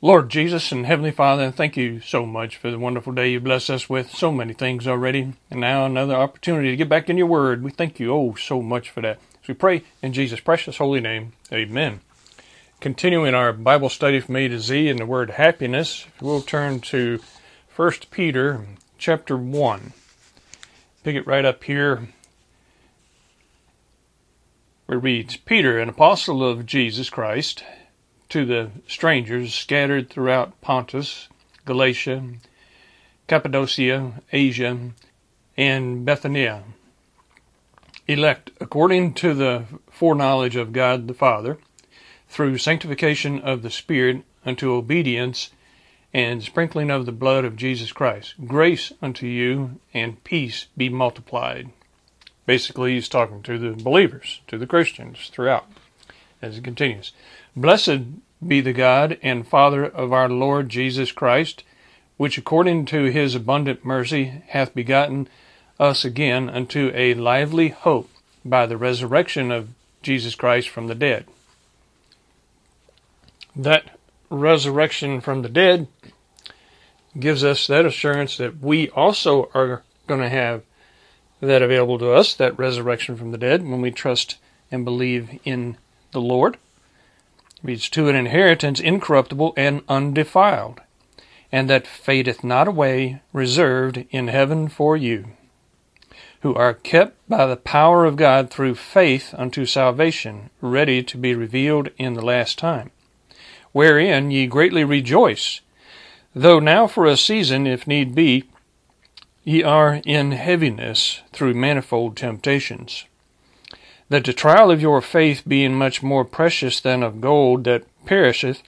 Lord Jesus and Heavenly Father, thank you so much for the wonderful day you blessed us with. So many things already, and now another opportunity to get back in your word. We thank you so much for that. So we pray in Jesus' precious holy name, amen. Continuing our Bible study from A to Z in the word happiness, we'll turn to 1 Peter chapter 1. Pick it right up here. It reads, Peter, an apostle of Jesus Christ, to the strangers scattered throughout Pontus, Galatia, Cappadocia, Asia, and Bithynia, elect according to the foreknowledge of God the Father, through sanctification of the Spirit unto obedience and sprinkling of the blood of Jesus Christ. Grace unto you and peace be multiplied. Basically, he's talking to the believers, to the Christians throughout, as it continues. Blessed be the God and Father of our Lord Jesus Christ, which according to his abundant mercy hath begotten us again unto a lively hope by the resurrection of Jesus Christ from the dead. That resurrection from the dead gives us that assurance that we also are going to have that available to us, that resurrection from the dead, when we trust and believe in the Lord. It leads to an inheritance incorruptible and undefiled, and that fadeth not away, reserved in heaven for you, who are kept by the power of God through faith unto salvation, ready to be revealed in the last time, wherein ye greatly rejoice, though now for a season, if need be, ye are in heaviness through manifold temptations, that the trial of your faith, being much more precious than of gold that perisheth,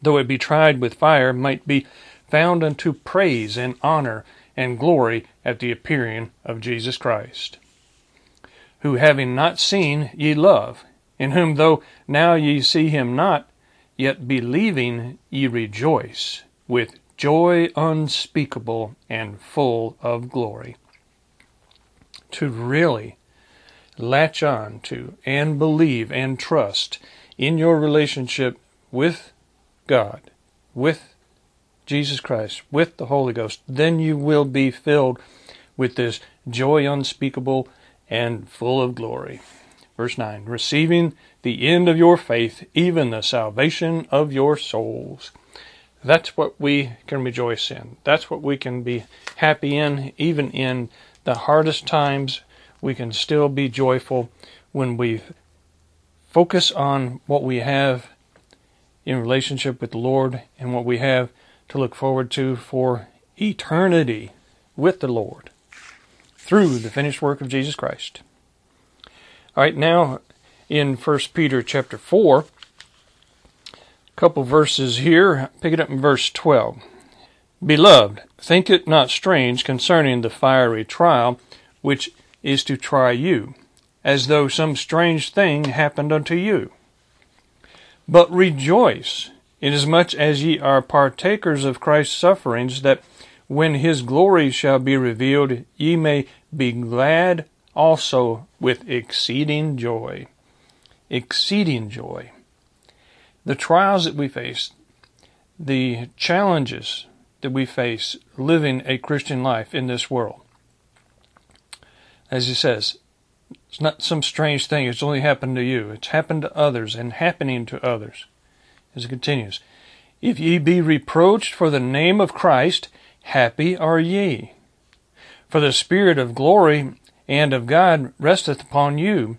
though it be tried with fire, might be found unto praise and honor and glory at the appearing of Jesus Christ, who having not seen ye love, in whom though now ye see him not, yet believing ye rejoice with joy unspeakable and full of glory. To really latch on to and believe and trust in your relationship with God, with Jesus Christ, with the Holy Ghost, then you will be filled with this joy unspeakable and full of glory. Verse 9, receiving the end of your faith, even the salvation of your souls. That's what we can rejoice in. That's what we can be happy in. Even in the hardest times, we can still be joyful when we focus on what we have in relationship with the Lord and what we have to look forward to for eternity with the Lord through the finished work of Jesus Christ. All right, now in 1 Peter chapter 4, a couple verses here. Pick it up in verse 12. Beloved, think it not strange concerning the fiery trial which is to try you, as though some strange thing happened unto you. But rejoice, inasmuch as ye are partakers of Christ's sufferings, that when his glory shall be revealed, ye may be glad also with exceeding joy. Exceeding joy. The trials that we face, the challenges that we face living a Christian life in this world, as he says, it's not some strange thing. It's only happened to you. It's happened to others and happening to others. As it continues, if ye be reproached for the name of Christ, happy are ye. For the Spirit of glory and of God resteth upon you.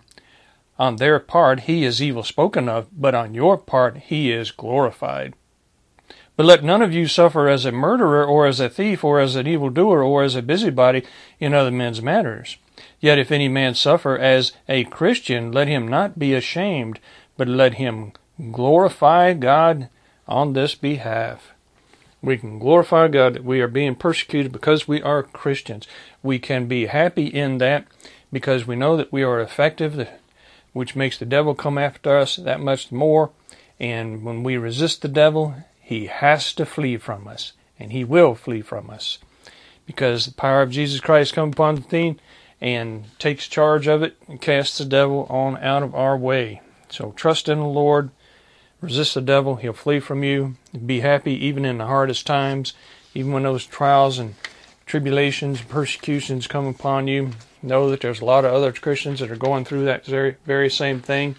On their part he is evil spoken of, but on your part he is glorified. But let none of you suffer as a murderer, or as a thief, or as an evildoer, or as a busybody in other men's matters. Yet if any man suffer as a Christian, let him not be ashamed, but let him glorify God on this behalf. We can glorify God that we are being persecuted because we are Christians. We can be happy in that because we know that we are effective, which makes the devil come after us that much more. And when we resist the devil, he has to flee from us, and he will flee from us, because the power of Jesus Christ comes upon the scene and takes charge of it and casts the devil on out of our way. So trust in the Lord, Resist the devil, he'll flee from you. Be happy even in the hardest times, even when those trials and tribulations, persecutions come upon you. Know that there's a lot of other Christians that are going through that very same thing.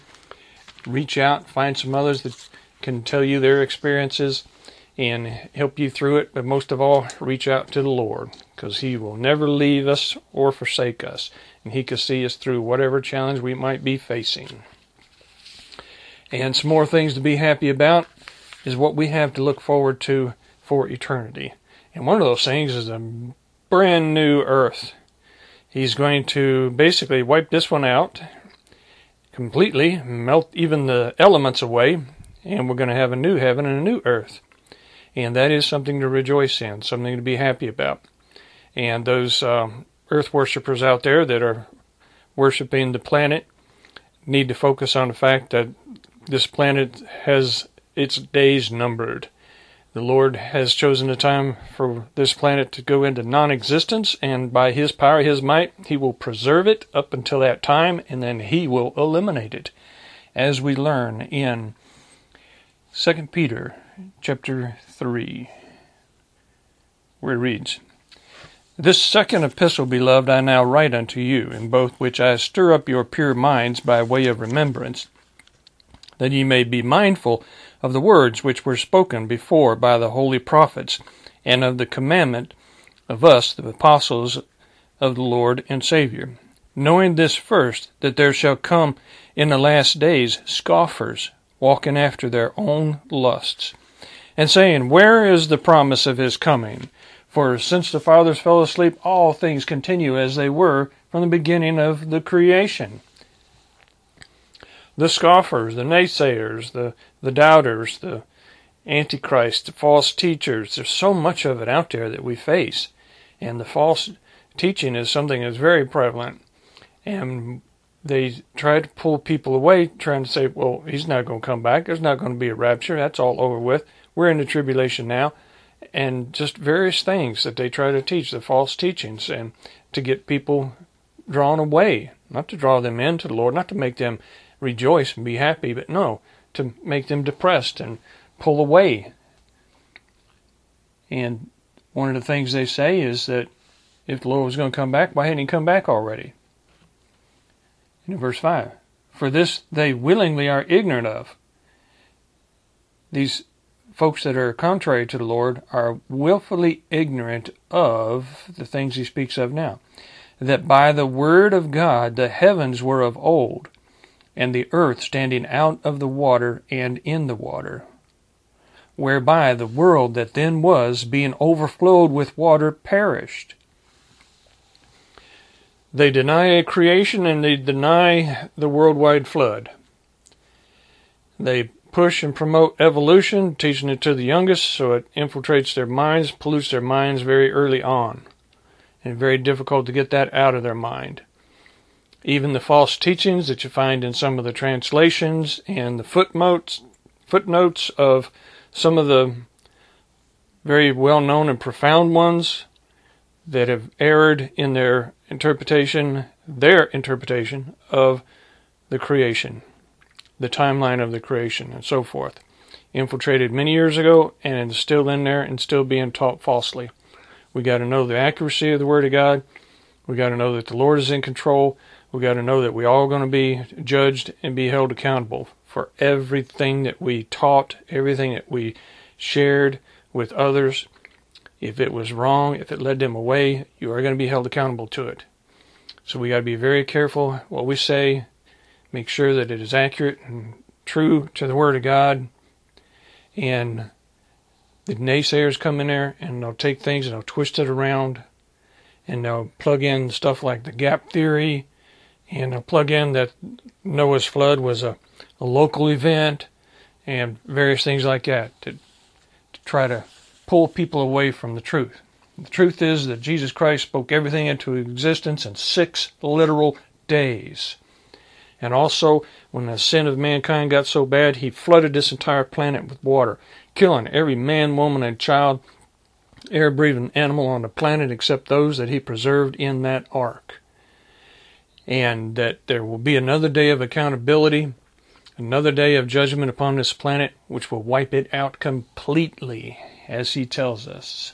Reach out, find some others that can tell you their experiences and help you through it. But most of all, reach out to the Lord, because he will never leave us or forsake us. And he can see us through whatever challenge we might be facing. And some more things to be happy about is what we have to look forward to for eternity. And one of those things is a brand new earth. He's going to basically wipe this one out completely, melt even the elements away, and we're going to have a new heaven and a new earth. And that is something to rejoice in, something to be happy about. And those earth worshippers out there that are worshiping the planet need to focus on the fact that this planet has its days numbered. The Lord has chosen a time for this planet to go into non-existence, and by his power, his might, he will preserve it up until that time, and then he will eliminate it. As we learn in 2 Peter chapter 3, where it reads, "This second epistle, beloved, I now write unto you, in both which I stir up your pure minds by way of remembrance, that ye may be mindful of the words which were spoken before by the holy prophets, and of the commandment of us, the apostles of the Lord and Savior. Knowing this first, that there shall come in the last days scoffers, walking after their own lusts, and saying, Where is the promise of his coming? For since the fathers fell asleep, all things continue as they were from the beginning of the creation." The scoffers, the naysayers, the doubters, the antichrist, the false teachers, there's so much of it out there that we face. And the false teaching is something that's very prevalent. And they try to pull people away, trying to say, well, he's not going to come back. There's not going to be a rapture. That's all over with. We're in the tribulation now. And just various things that they try to teach, the false teachings, and to get people drawn away. Not to draw them into the Lord, not to make them rejoice and be happy, but no, to make them depressed and pull away. And one of the things they say is that if the Lord was going to come back, why hadn't he come back already? And in verse 5, "For this they willingly are ignorant of." These folks that are contrary to the Lord are willfully ignorant of the things he speaks of now. "That by the word of God the heavens were of old, and the earth standing out of the water and in the water, whereby the world that then was, being overflowed with water, perished." They deny a creation and they deny the worldwide flood. They push and promote evolution, teaching it to the youngest, so it infiltrates their minds, pollutes their minds very early on, and very difficult to get that out of their mind. Even the false teachings that you find in some of the translations and the footnotes of some of the very well-known and profound ones that have erred in their interpretation of the creation, the timeline of the creation, and so forth. Infiltrated many years ago, and it's still in there and still being taught falsely. We got to know the accuracy of the Word of God. We got to know that the Lord is in control. We got to know that we're all going to be judged and be held accountable for everything that we taught, everything that we shared with others. If it was wrong, if it led them away, you are going to be held accountable to it. So we got to be very careful what we say, make sure that it is accurate and true to the Word of God. And the naysayers come in there and they'll take things and they'll twist it around, and they'll plug in stuff like the gap theory. And they'll plug in that Noah's flood was a local event and various things like that to try to pull people away from the truth. The truth is that Jesus Christ spoke everything into existence in 6 literal days. And also, when the sin of mankind got so bad, he flooded this entire planet with water, killing every man, woman, and child, air-breathing animal on the planet except those that he preserved in that ark. And that there will be another day of accountability Another day of judgment upon this planet, which will wipe it out completely, as he tells us.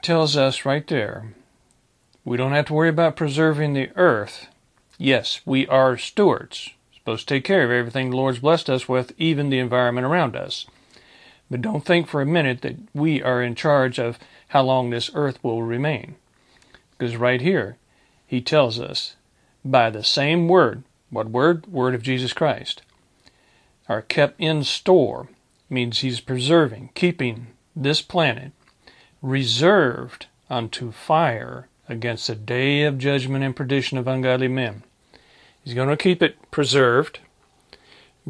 tells us right there, we don't have to worry about preserving the earth. Yes, we are stewards, supposed to take care of everything the Lord's blessed us with, even the environment around us. But don't think for a minute that we are in charge of how long this earth will remain. Because right here, he tells us, by the same word, what word? Word of Jesus Christ. Are kept in store, means he's preserving, keeping this planet reserved unto fire against the day of judgment and perdition of ungodly men. He's going to keep it preserved.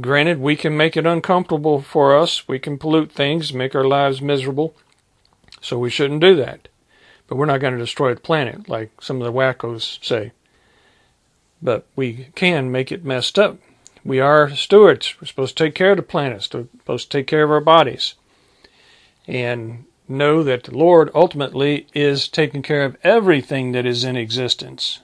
Granted, we can make it uncomfortable for us. We can pollute things, make our lives miserable. So we shouldn't do that. But we're not going to destroy the planet like some of the wackos say. But we can make it messed up. We are stewards. We're supposed to take care of the planet. We're supposed to take care of our bodies. And know that the Lord ultimately is taking care of everything that is in existence.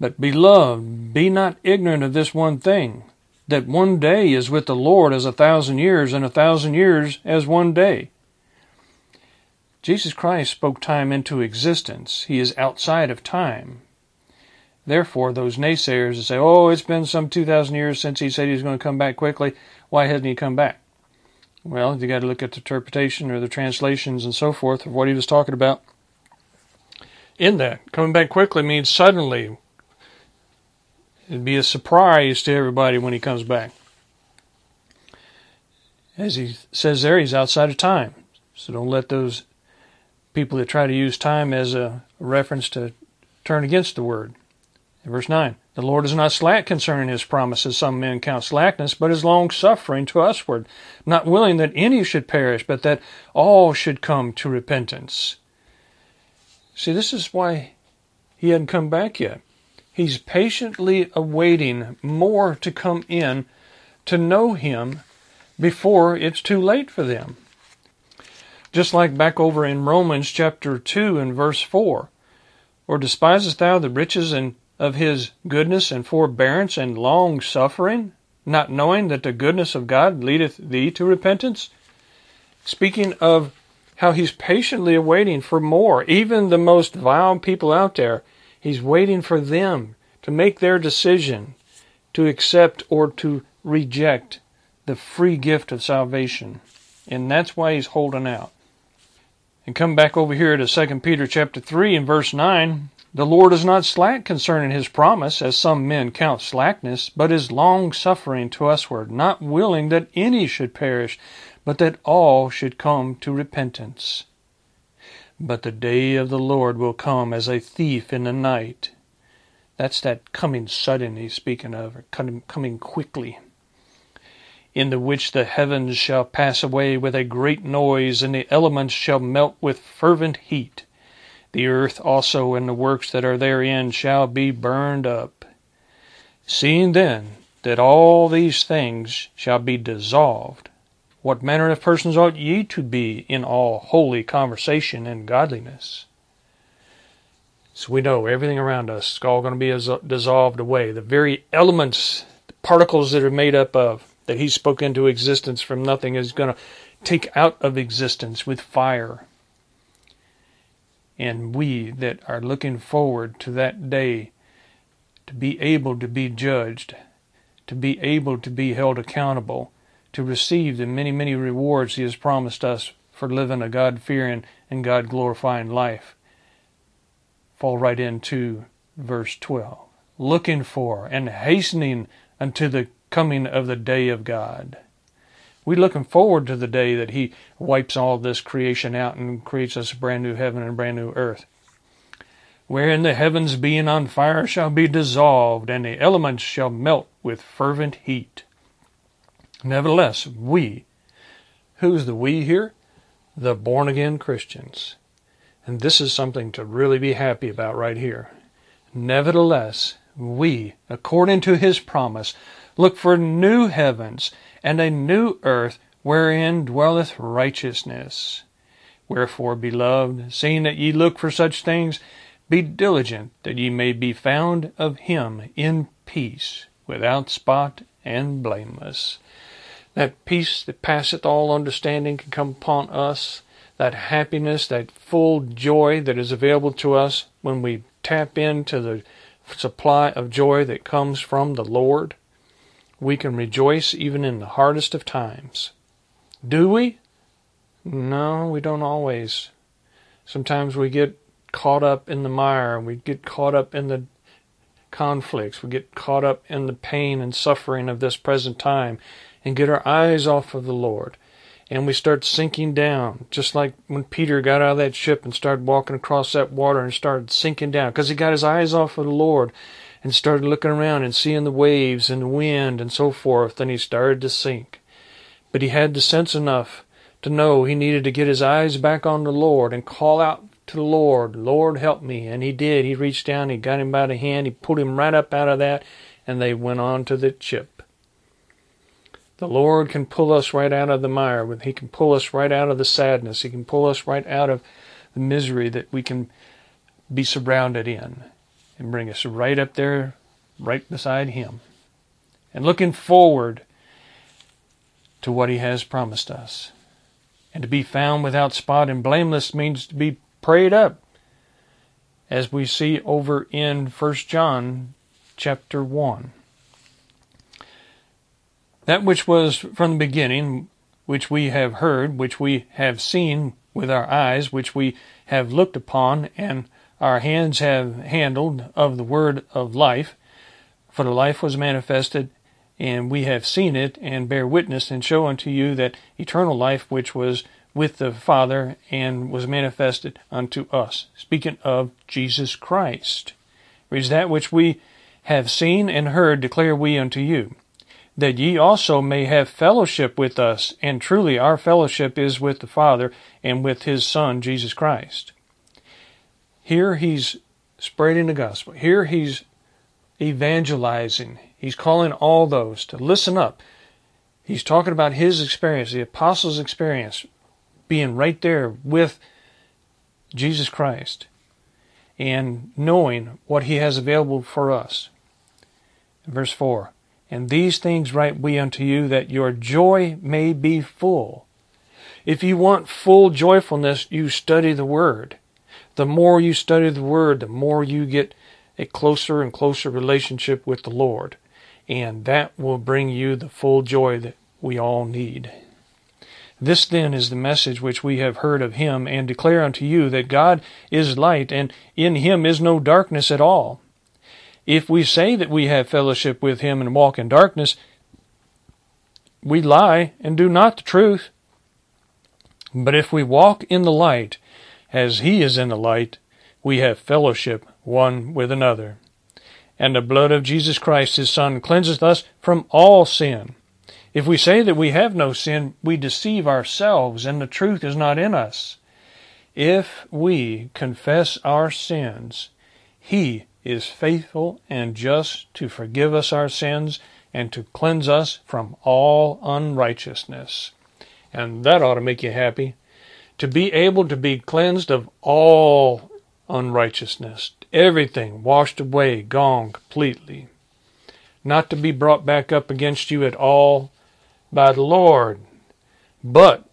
But beloved, be not ignorant of this one thing, that one day is with the Lord as 1,000 years, and 1,000 years as one day. Jesus Christ spoke time into existence. He is outside of time. Therefore, those naysayers that say, oh, it's been some 2,000 years since he said he was going to come back quickly. Why hasn't he come back? Well, you got to look at the interpretation or the translations and so forth of what he was talking about. In that, coming back quickly means suddenly. It'd be a surprise to everybody when he comes back. As he says there, he's outside of time. So don't let those people that try to use time as a reference to turn against the word. Verse 9, the Lord is not slack concerning his promises, some men count slackness, but is long-suffering to usward, not willing that any should perish, but that all should come to repentance. See, this is why he hadn't come back yet. He's patiently awaiting more to come in to know him before it's too late for them. Just like back over in Romans chapter 2 and verse 4, or despisest thou the riches and of his goodness and forbearance and long-suffering, not knowing that the goodness of God leadeth thee to repentance? Speaking of how he's patiently awaiting for more, even the most vile people out there, he's waiting for them to make their decision to accept or to reject the free gift of salvation. And that's why he's holding out. And come back over here to 2 Peter chapter 3 and verse 9. The Lord is not slack concerning his promise, as some men count slackness, but is long-suffering to usward, not willing that any should perish, but that all should come to repentance. But the day of the Lord will come as a thief in the night. That's that coming sudden he's speaking of, or coming quickly. In the which the heavens shall pass away with a great noise, and the elements shall melt with fervent heat. The earth also and the works that are therein shall be burned up. Seeing then that all these things shall be dissolved, what manner of persons ought ye to be in all holy conversation and godliness? So we know everything around us is all going to be dissolved away. The very elements, the particles that are made up of, that he spoke into existence from nothing, is going to take out of existence with fire. And we that are looking forward to that day, to be able to be judged, to be able to be held accountable, to receive the many, many rewards he has promised us for living a God-fearing and God-glorifying life, fall right into verse 12. Looking for and hastening unto the coming of the day of God. We're looking forward to the day that he wipes all this creation out and creates us a brand new heaven and a brand new earth. wherein the heavens being on fire shall be dissolved, and the elements shall melt with fervent heat. Nevertheless, we, who's the we here? The born-again Christians. And this is something to really be happy about right here. Nevertheless, we, according to his promise, look for new heavens and a new earth wherein dwelleth righteousness. Wherefore, beloved, seeing that ye look for such things, be diligent that ye may be found of him in peace, without spot and blameless. That peace that passeth all understanding can come upon us. That happiness, that full joy that is available to us when we tap into the supply of joy that comes from the Lord. We can rejoice even in the hardest of times. Do we? No, we don't always. Sometimes we get caught up in the mire. We get caught up in the conflicts. We get caught up in the pain and suffering of this present time and get our eyes off of the Lord. And we start sinking down, just like when Peter got out of that ship and started walking across that water and started sinking down, because he got his eyes off of the Lord and started looking around and seeing the waves and the wind and so forth, and he started to sink. But he had the sense enough to know he needed to get his eyes back on the Lord and call out to the Lord, "Lord, help me." And he did. He reached down, he got him by the hand, he pulled him right up out of that, and they went on to the ship. The Lord can pull us right out of the mire. He can pull us right out of the sadness. He can pull us right out of the misery that we can be surrounded in and bring us right up there, right beside him. And looking forward to what he has promised us. And to be found without spot and blameless means to be prayed up, as we see over in 1 John chapter 1. That which was from the beginning, which we have heard, which we have seen with our eyes, which we have looked upon, and our hands have handled of the word of life. For the life was manifested, and we have seen it, and bear witness, and show unto you that eternal life which was with the Father, and was manifested unto us. Speaking of Jesus Christ. It is that which we have seen and heard declare we unto you, that ye also may have fellowship with us, and truly our fellowship is with the Father and with his Son, Jesus Christ. Here he's spreading the gospel. Here he's evangelizing. He's calling all those to listen up. He's talking about his experience, the apostles' experience, being right there with Jesus Christ and knowing what he has available for us. Verse 4. And these things write we unto you, that your joy may be full. If you want full joyfulness, you study the Word. The more you study the Word, the more you get a closer and closer relationship with the Lord. And that will bring you the full joy that we all need. This then is the message which we have heard of him, and declare unto you, that God is light, and in him is no darkness at all. If we say that we have fellowship with him and walk in darkness, we lie and do not the truth. But if we walk in the light, as he is in the light, we have fellowship one with another. And the blood of Jesus Christ, his Son, cleanseth us from all sin. If we say that we have no sin, we deceive ourselves, and the truth is not in us. If we confess our sins, he is faithful and just to forgive us our sins and to cleanse us from all unrighteousness. And that ought to make you happy. To be able to be cleansed of all unrighteousness. Everything washed away, gone completely. Not to be brought back up against you at all by the Lord. But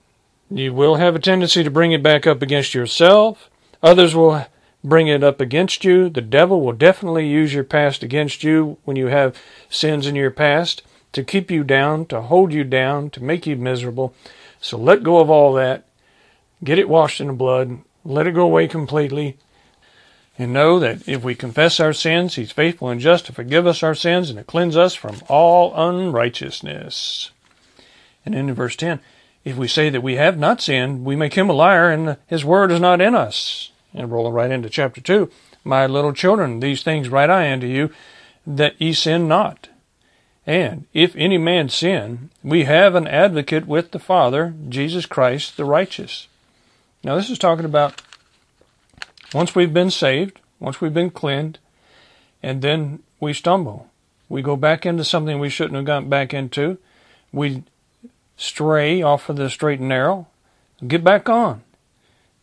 you will have a tendency to bring it back up against yourself. Others will bring it up against you. The devil will definitely use your past against you when you have sins in your past to keep you down, to hold you down, to make you miserable. So let go of all that. Get it washed in the blood. Let it go away completely. And know that if we confess our sins, he's faithful and just to forgive us our sins and to cleanse us from all unrighteousness. And in verse 10, if we say that we have not sinned, we make him a liar and his word is not in us. And rolling right into chapter 2, My little children, these things write I unto you, that ye sin not. And if any man sin, we have an advocate with the Father, Jesus Christ the righteous. Now this is talking about once we've been saved, once we've been cleansed, and then we stumble. We go back into something we shouldn't have gotten back into. We stray off of the straight and narrow and get back on.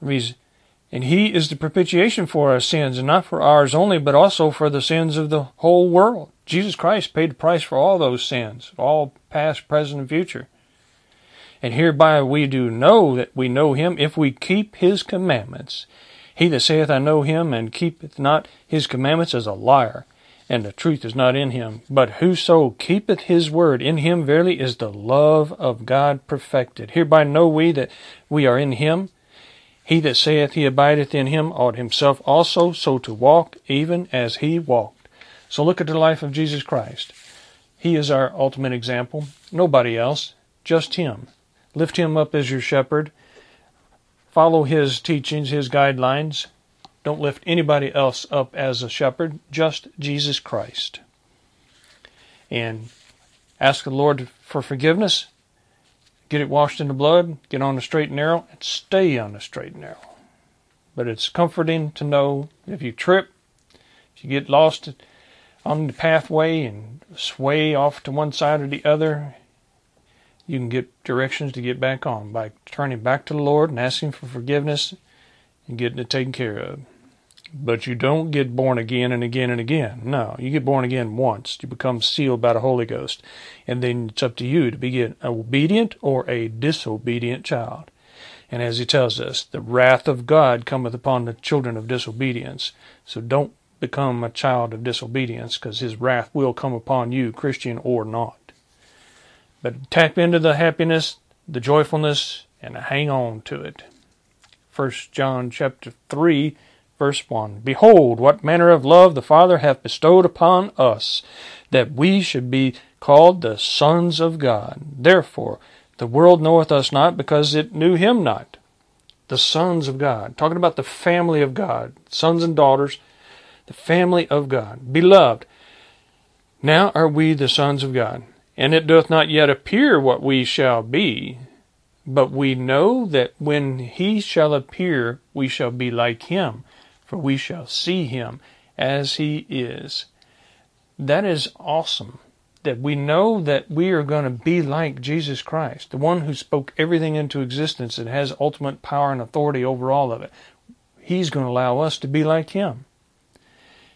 And he is the propitiation for our sins, and not for ours only, but also for the sins of the whole world. Jesus Christ paid the price for all those sins, all past, present, and future. And hereby we do know that we know him, if we keep his commandments. He that saith, I know him, and keepeth not his commandments, is a liar, and the truth is not in him. But whoso keepeth his word, in him verily is the love of God perfected. Hereby know we that we are in him. He that saith he abideth in him ought himself also so to walk, even as he walked. So look at the life of Jesus Christ. He is our ultimate example. Nobody else, just him. Lift him up as your shepherd. Follow his teachings, his guidelines. Don't lift anybody else up as a shepherd, just Jesus Christ. And ask the Lord for forgiveness. Get it washed in the blood, get on the straight and narrow, and stay on the straight and narrow. But it's comforting to know if you trip, if you get lost on the pathway and sway off to one side or the other, you can get directions to get back on by turning back to the Lord and asking for forgiveness and getting it taken care of. But you don't get born again and again and again. No, you get born again once. You become sealed by the Holy Ghost. And then it's up to you to be an obedient or a disobedient child. And as he tells us, the wrath of God cometh upon the children of disobedience. So don't become a child of disobedience, because his wrath will come upon you, Christian or not. But tap into the happiness, the joyfulness, and hang on to it. 1 John chapter 3 Verse 1, Behold, what manner of love the Father hath bestowed upon us, that we should be called the sons of God. Therefore, the world knoweth us not, because it knew him not. The sons of God. Talking about the family of God. Sons and daughters. The family of God. Beloved, now are we the sons of God. And it doth not yet appear what we shall be. But we know that when he shall appear, we shall be like him. For we shall see him as he is. That is awesome. That we know that we are going to be like Jesus Christ. The one who spoke everything into existence and has ultimate power and authority over all of it. He's going to allow us to be like him.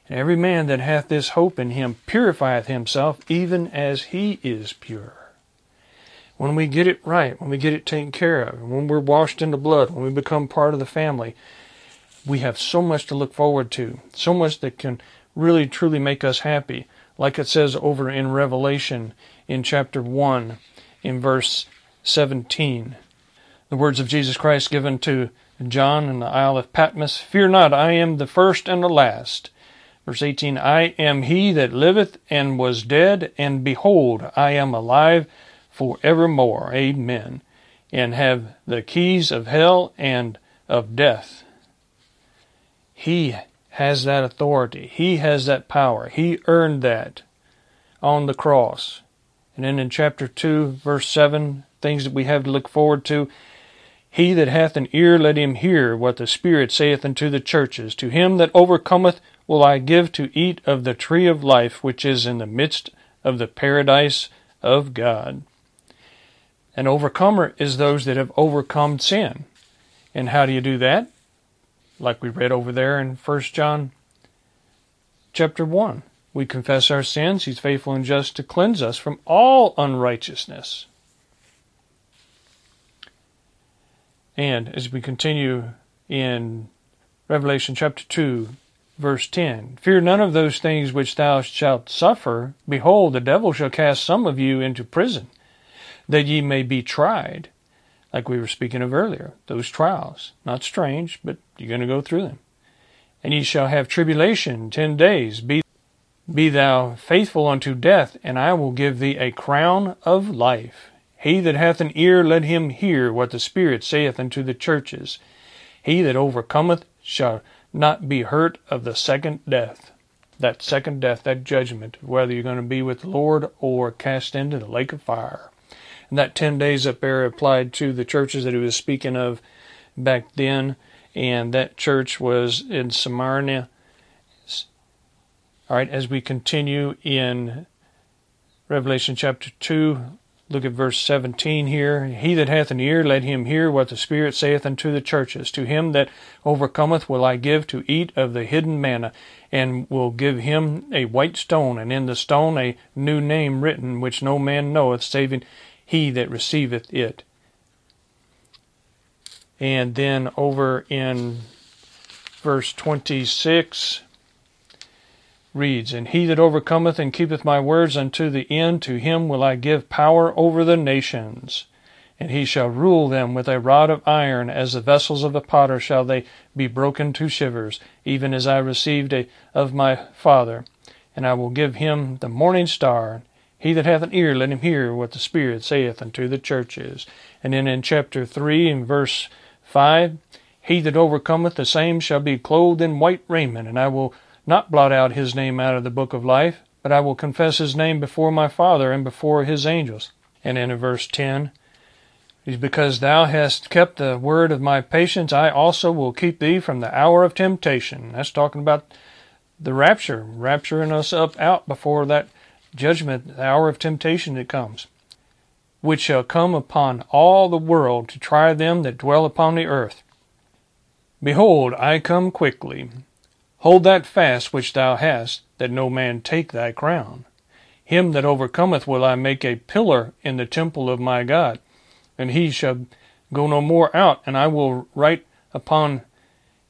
And every man that hath this hope in him purifieth himself, even as he is pure. When we get it right, when we get it taken care of, when we're washed in the blood, when we become part of the family, we have so much to look forward to, so much that can really, truly make us happy. Like it says over in Revelation in chapter 1, in verse 17. The words of Jesus Christ given to John in the Isle of Patmos. Fear not, I am the first and the last. Verse 18, I am he that liveth and was dead, and behold, I am alive forevermore. Amen. And have the keys of hell and of death. He has that authority. He has that power. He earned that on the cross. And then in chapter 2, verse 7, things that we have to look forward to. He that hath an ear, let him hear what the Spirit saith unto the churches. To him that overcometh will I give to eat of the tree of life, which is in the midst of the paradise of God. An overcomer is those that have overcome sin. And how do you do that? Like we read over there in 1 John chapter 1. We confess our sins. He's faithful and just to cleanse us from all unrighteousness. And as we continue in Revelation chapter 2, verse 10. Fear none of those things which thou shalt suffer. Behold, the devil shall cast some of you into prison, that ye may be tried. Like we were speaking of earlier, those trials. Not strange, but you're going to go through them. And ye shall have tribulation 10 days. Be thou faithful unto death, and I will give thee a crown of life. He that hath an ear, let him hear what the Spirit saith unto the churches. He that overcometh shall not be hurt of the second death. That second death, that judgment, whether you're going to be with the Lord or cast into the lake of fire. And that 10 days up there applied to the churches that he was speaking of back then. And that church was in Smyrna. All right, as we continue in Revelation chapter 2, look at verse 17 here. He that hath an ear, let him hear what the Spirit saith unto the churches. To him that overcometh will I give to eat of the hidden manna, and will give him a white stone, and in the stone a new name written, which no man knoweth, saving he that receiveth it. And then over in verse 26 reads, And he that overcometh and keepeth my words unto the end, to him will I give power over the nations, and he shall rule them with a rod of iron, as the vessels of the potter shall they be broken to shivers, even as I received of my Father. And I will give him the morning star. He that hath an ear, let him hear what the Spirit saith unto the churches. And then in chapter 3, in verse 5, He that overcometh, the same shall be clothed in white raiment, and I will not blot out his name out of the book of life, but I will confess his name before my Father and before his angels. And in verse 10, Because thou hast kept the word of my patience, I also will keep thee from the hour of temptation. That's talking about the rapture, rapturing us up out before that judgment, the hour of temptation that comes, which shall come upon all the world to try them that dwell upon the earth. Behold, I come quickly. Hold that fast which thou hast, that no man take thy crown. Him that overcometh will I make a pillar in the temple of my God, and he shall go no more out, and I will write upon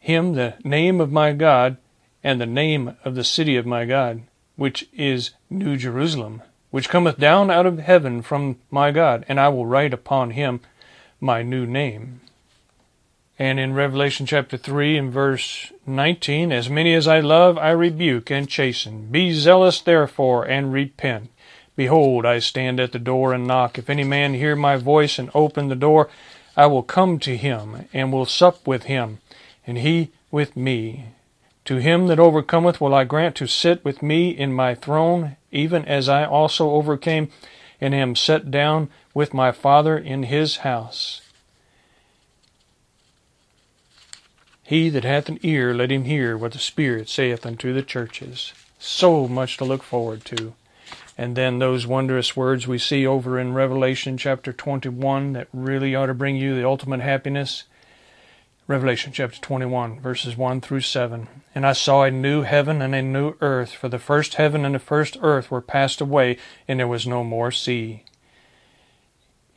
him the name of my God, and the name of the city of my God, which is New Jerusalem, which cometh down out of heaven from my God, and I will write upon him my new name. And in Revelation chapter 3 and verse 19, As many as I love, I rebuke and chasten. Be zealous therefore, and repent. Behold, I stand at the door and knock. If any man hear my voice and open the door, I will come to him, and will sup with him, and he with me. To him that overcometh will I grant to sit with me in my throne, even as I also overcame and am set down with my Father in his house. He that hath an ear, let him hear what the Spirit saith unto the churches. So much to look forward to. And then those wondrous words we see over in Revelation chapter 21 that really ought to bring you the ultimate happiness. Revelation chapter 21, verses 1 through 7. And I saw a new heaven and a new earth, for the first heaven and the first earth were passed away, and there was no more sea.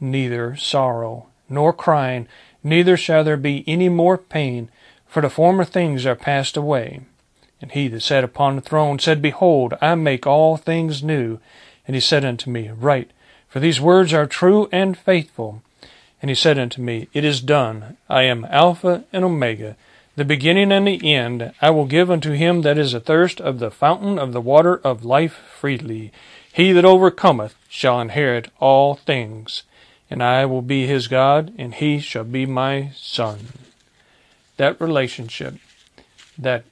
neither sorrow, nor crying, neither shall there be any more pain, for the former things are passed away. And he that sat upon the throne said, Behold, I make all things new. And he said unto me, Write, for these words are true and faithful. And he said unto me, It is done. I am Alpha and Omega, the beginning and the end. I will give unto him that is athirst of the fountain of the water of life freely. He that overcometh shall inherit all things, and I will be his God, and he shall be my son. That relationship, that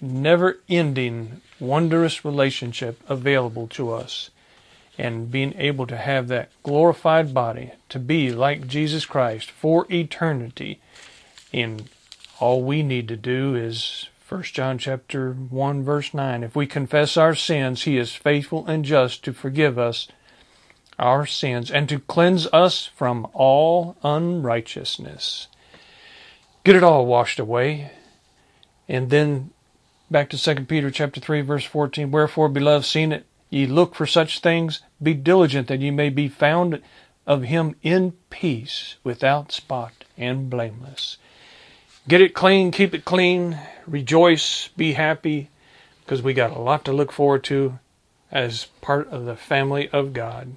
never-ending, wondrous relationship available to us, and being able to have that glorified body, to be like Jesus Christ for eternity. And all we need to do is 1 John chapter 1, verse 9. If we confess our sins, he is faithful and just to forgive us our sins and to cleanse us from all unrighteousness. Get it all washed away. And then back to 2 Peter chapter 3, verse 14. Wherefore, beloved, seeing it, ye look for such things, be diligent that ye may be found of him in peace, without spot and blameless. Get it clean, keep it clean, rejoice, be happy, because we got a lot to look forward to as part of the family of God.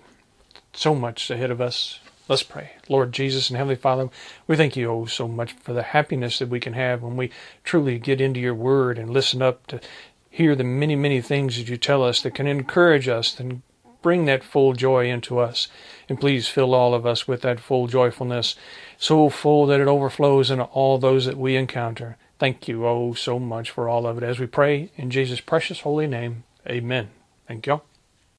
So much ahead of us. Let's pray. Lord Jesus and Heavenly Father, we thank you so much for the happiness that we can have when we truly get into your word and listen up to hear the many, many things that you tell us that can encourage us and bring that full joy into us. And please fill all of us with that full joyfulness, so full that it overflows into all those that we encounter. Thank you so much for all of it as we pray in Jesus' precious holy name. Amen. Thank you.